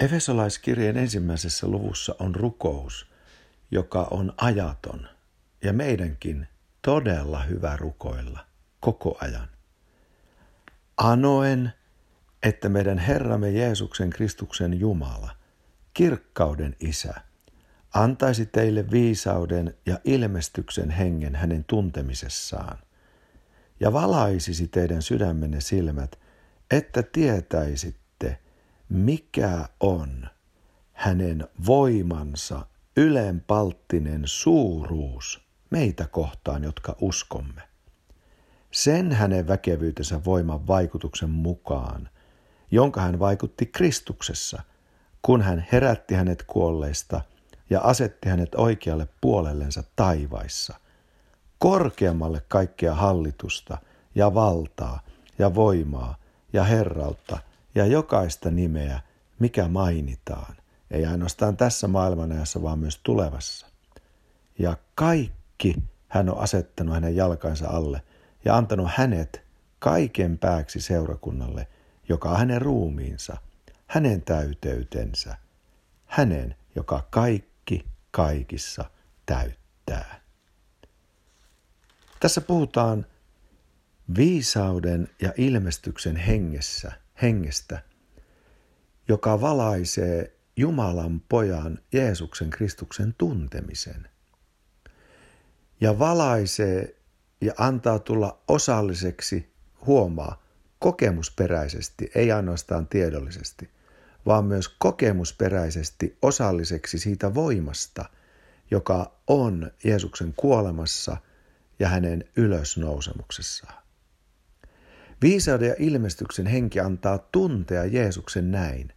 Efesolaiskirjeen 1. luvussa on rukous, joka on ajaton, ja meidänkin todella hyvä rukoilla koko ajan. Anoen, että meidän Herramme Jeesuksen Kristuksen Jumala, kirkkauden Isä, antaisi teille viisauden ja ilmestyksen hengen hänen tuntemisessaan, ja valaisisi teidän sydämenne silmät, että tietäisitte, mikä on hänen voimansa ylenpalttinen suuruus meitä kohtaan, jotka uskomme. Sen hänen väkevyytensä voiman vaikutuksen mukaan, jonka hän vaikutti Kristuksessa, kun hän herätti hänet kuolleista ja asetti hänet oikealle puolellensa taivaissa, korkeammalle kaikkea hallitusta ja valtaa ja voimaa ja herrautta ja jokaista nimeä, mikä mainitaan, ei ainoastaan tässä maailmanajassa, vaan myös tulevassa. Ja kaikki hän on asettanut hänen jalkansa alle ja antanut hänet kaiken pääksi seurakunnalle, joka on hänen ruumiinsa, hänen täyteytensä, hänen, joka kaikki kaikissa täyttää. Tässä puhutaan viisauden ja ilmestyksen hengestä, joka valaisee Jumalan pojan Jeesuksen Kristuksen tuntemisen ja valaisee ja antaa tulla osalliseksi, huomaa, kokemusperäisesti, ei ainoastaan tiedollisesti, vaan myös kokemusperäisesti osalliseksi siitä voimasta, joka on Jeesuksen kuolemassa ja hänen ylösnousemuksessaan. Viisauden ja ilmestyksen henki antaa tuntea Jeesuksen näin,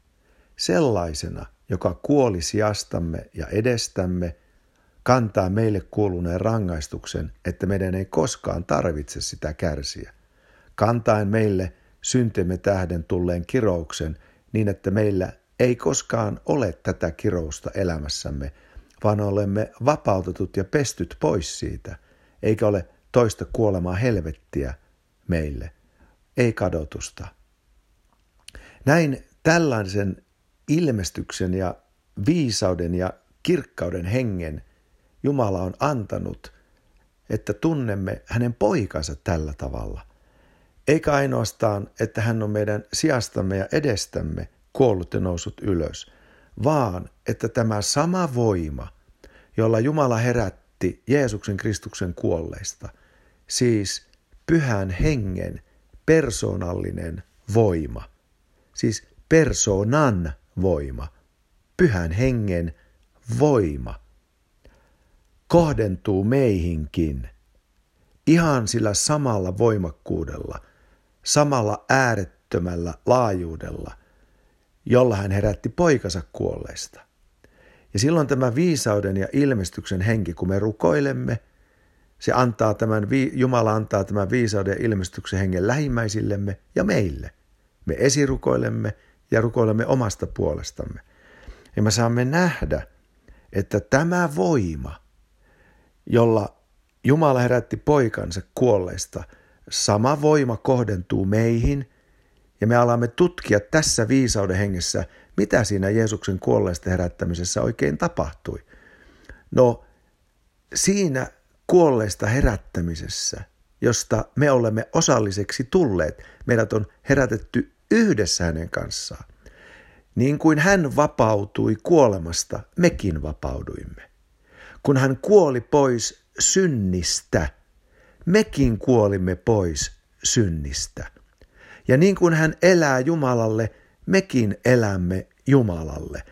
sellaisena, joka kuoli sijastamme ja edestämme, kantaa meille kuuluneen rangaistuksen, että meidän ei koskaan tarvitse sitä kärsiä, kantaen meille syntimme tähden tulleen kirouksen niin, että meillä ei koskaan ole tätä kirousta elämässämme, vaan olemme vapautetut ja pestyt pois siitä, eikä ole toista kuolemaa helvettiä meille, ei kadotusta. Näin tällaisen ilmestyksen ja viisauden ja kirkkauden hengen Jumala on antanut, että tunnemme hänen poikansa tällä tavalla. Eikä ainoastaan, että hän on meidän sijastamme ja edestämme kuollut ja noussut ylös, vaan että tämä sama voima, jolla Jumala herätti Jeesuksen Kristuksen kuolleista, siis pyhän hengen persoonallinen voima, siis persoonan voima, pyhän hengen voima, kohdentuu meihinkin ihan sillä samalla voimakkuudella, samalla äärettömällä laajuudella, jolla hän herätti poikansa kuolleista. Ja silloin tämä viisauden ja ilmestyksen henki, kun me rukoilemme, Jumala antaa tämän viisauden ja ilmestyksen hengen lähimmäisillemme ja meille. Me esirukoilemme ja rukoilemme omasta puolestamme. Ja me saamme nähdä, että tämä voima, jolla Jumala herätti poikansa kuolleista, sama voima kohdentuu meihin, ja me alamme tutkia tässä viisauden hengessä, mitä siinä Jeesuksen kuolleista herättämisessä oikein tapahtui. No, siinä kuolleista herättämisessä, josta me olemme osalliseksi tulleet, meidät on herätetty yhdessä hänen kanssaan. Niin kuin hän vapautui kuolemasta, mekin vapauduimme. Kun hän kuoli pois synnistä, mekin kuolimme pois synnistä. Ja niin kuin hän elää Jumalalle, mekin elämme Jumalalle.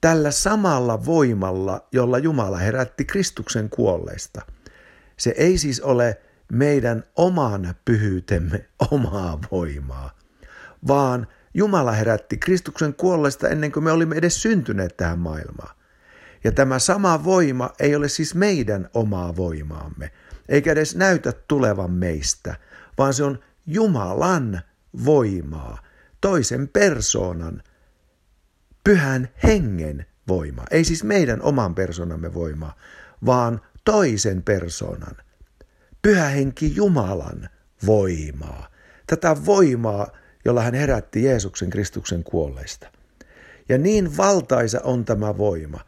Tällä samalla voimalla, jolla Jumala herätti Kristuksen kuolleista. Se ei siis ole meidän oman pyhyytemme omaa voimaa, vaan Jumala herätti Kristuksen kuolleista ennen kuin me olimme edes syntyneet tähän maailmaan. Ja tämä sama voima ei ole siis meidän omaa voimaamme, eikä edes näytä tulevan meistä, vaan se on Jumalan voimaa, toisen persoonan, pyhän hengen voima. Ei siis meidän oman persoonamme voimaa, vaan toisen persoonan, pyhä henki Jumalan voimaa. Tätä voimaa, jolla hän herätti Jeesuksen Kristuksen kuolleista. Ja niin valtaisa on tämä voima,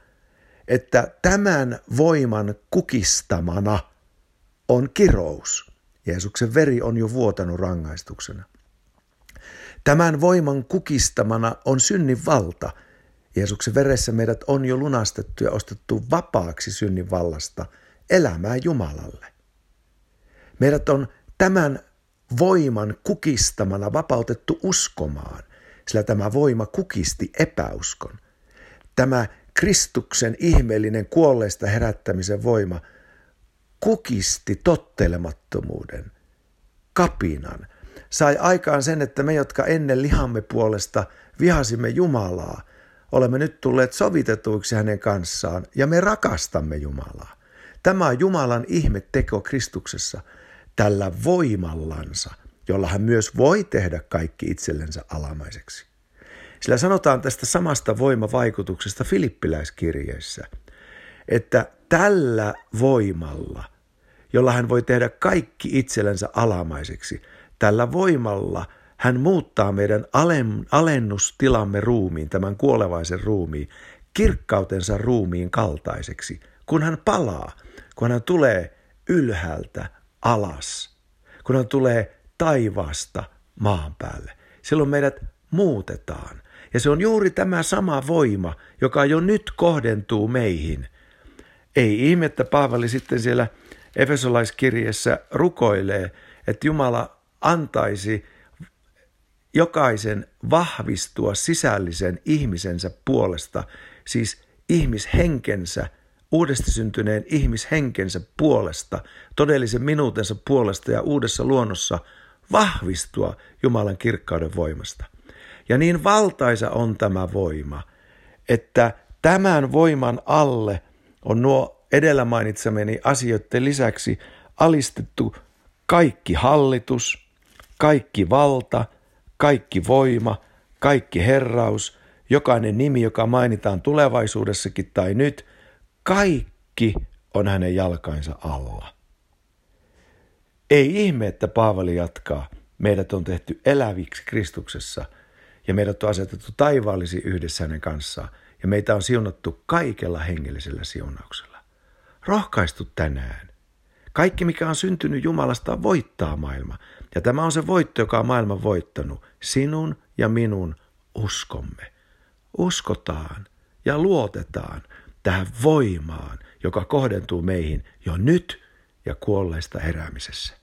että tämän voiman kukistamana on kirous. Jeesuksen veri on jo vuotanut rangaistuksena. Tämän voiman kukistamana on synnin valta. Jeesuksen veressä meidät on jo lunastettu ja ostettu vapaaksi synnin vallasta elämää Jumalalle. Meidät on tämän voiman kukistamana vapautettu uskomaan, sillä tämä voima kukisti epäuskon. Tämä Kristuksen ihmeellinen kuolleista herättämisen voima kukisti tottelemattomuuden, kapinan, sai aikaan sen, että me, jotka ennen lihamme puolesta vihasimme Jumalaa, olemme nyt tulleet sovitetuiksi hänen kanssaan ja me rakastamme Jumalaa. Tämä on Jumalan ihmeteko Kristuksessa tällä voimallansa, jolla hän myös voi tehdä kaikki itsellensä alamaiseksi. Sillä sanotaan tästä samasta voimavaikutuksesta Filippiläiskirjeessä, että tällä voimalla, jolla hän voi tehdä kaikki itsellensä alamaiseksi, tällä voimalla hän muuttaa meidän alennustilamme ruumiin, tämän kuolevaisen ruumiin, kirkkautensa ruumiin kaltaiseksi, kun hän palaa, kun hän tulee ylhäältä alas, kun hän tulee taivaasta maan päälle. Silloin meidät muutetaan. Ja se on juuri tämä sama voima, joka jo nyt kohdentuu meihin. Ei ihme, että Paavali sitten siellä Efesolaiskirjeessä rukoilee, että Jumala antaisi jokaisen vahvistua sisällisen ihmisensä puolesta, siis ihmishenkensä, uudesti syntyneen ihmishenkensä puolesta, todellisen minuutensa puolesta ja uudessa luonnossa vahvistua Jumalan kirkkauden voimasta. Ja niin valtaisa on tämä voima, että tämän voiman alle on nuo edellä mainitsemeni asioiden lisäksi alistettu kaikki hallitus, kaikki valta, kaikki voima, kaikki herraus, jokainen nimi, joka mainitaan tulevaisuudessakin tai nyt, kaikki on hänen jalkainsa alla. Ei ihme, että Paavali jatkaa. Meidät on tehty eläviksi Kristuksessa ja meidät on asetettu taivaallisiin yhdessä hänen kanssaan ja meitä on siunattu kaikella hengellisellä siunauksella. Rohkaistu tänään. Kaikki, mikä on syntynyt Jumalasta, voittaa maailma. Ja tämä on se voitto, joka on maailman voittanut. Sinun ja minun uskomme. Uskotaan ja luotetaan tähän voimaan, joka kohdentuu meihin jo nyt ja kuolleista heräämisessä.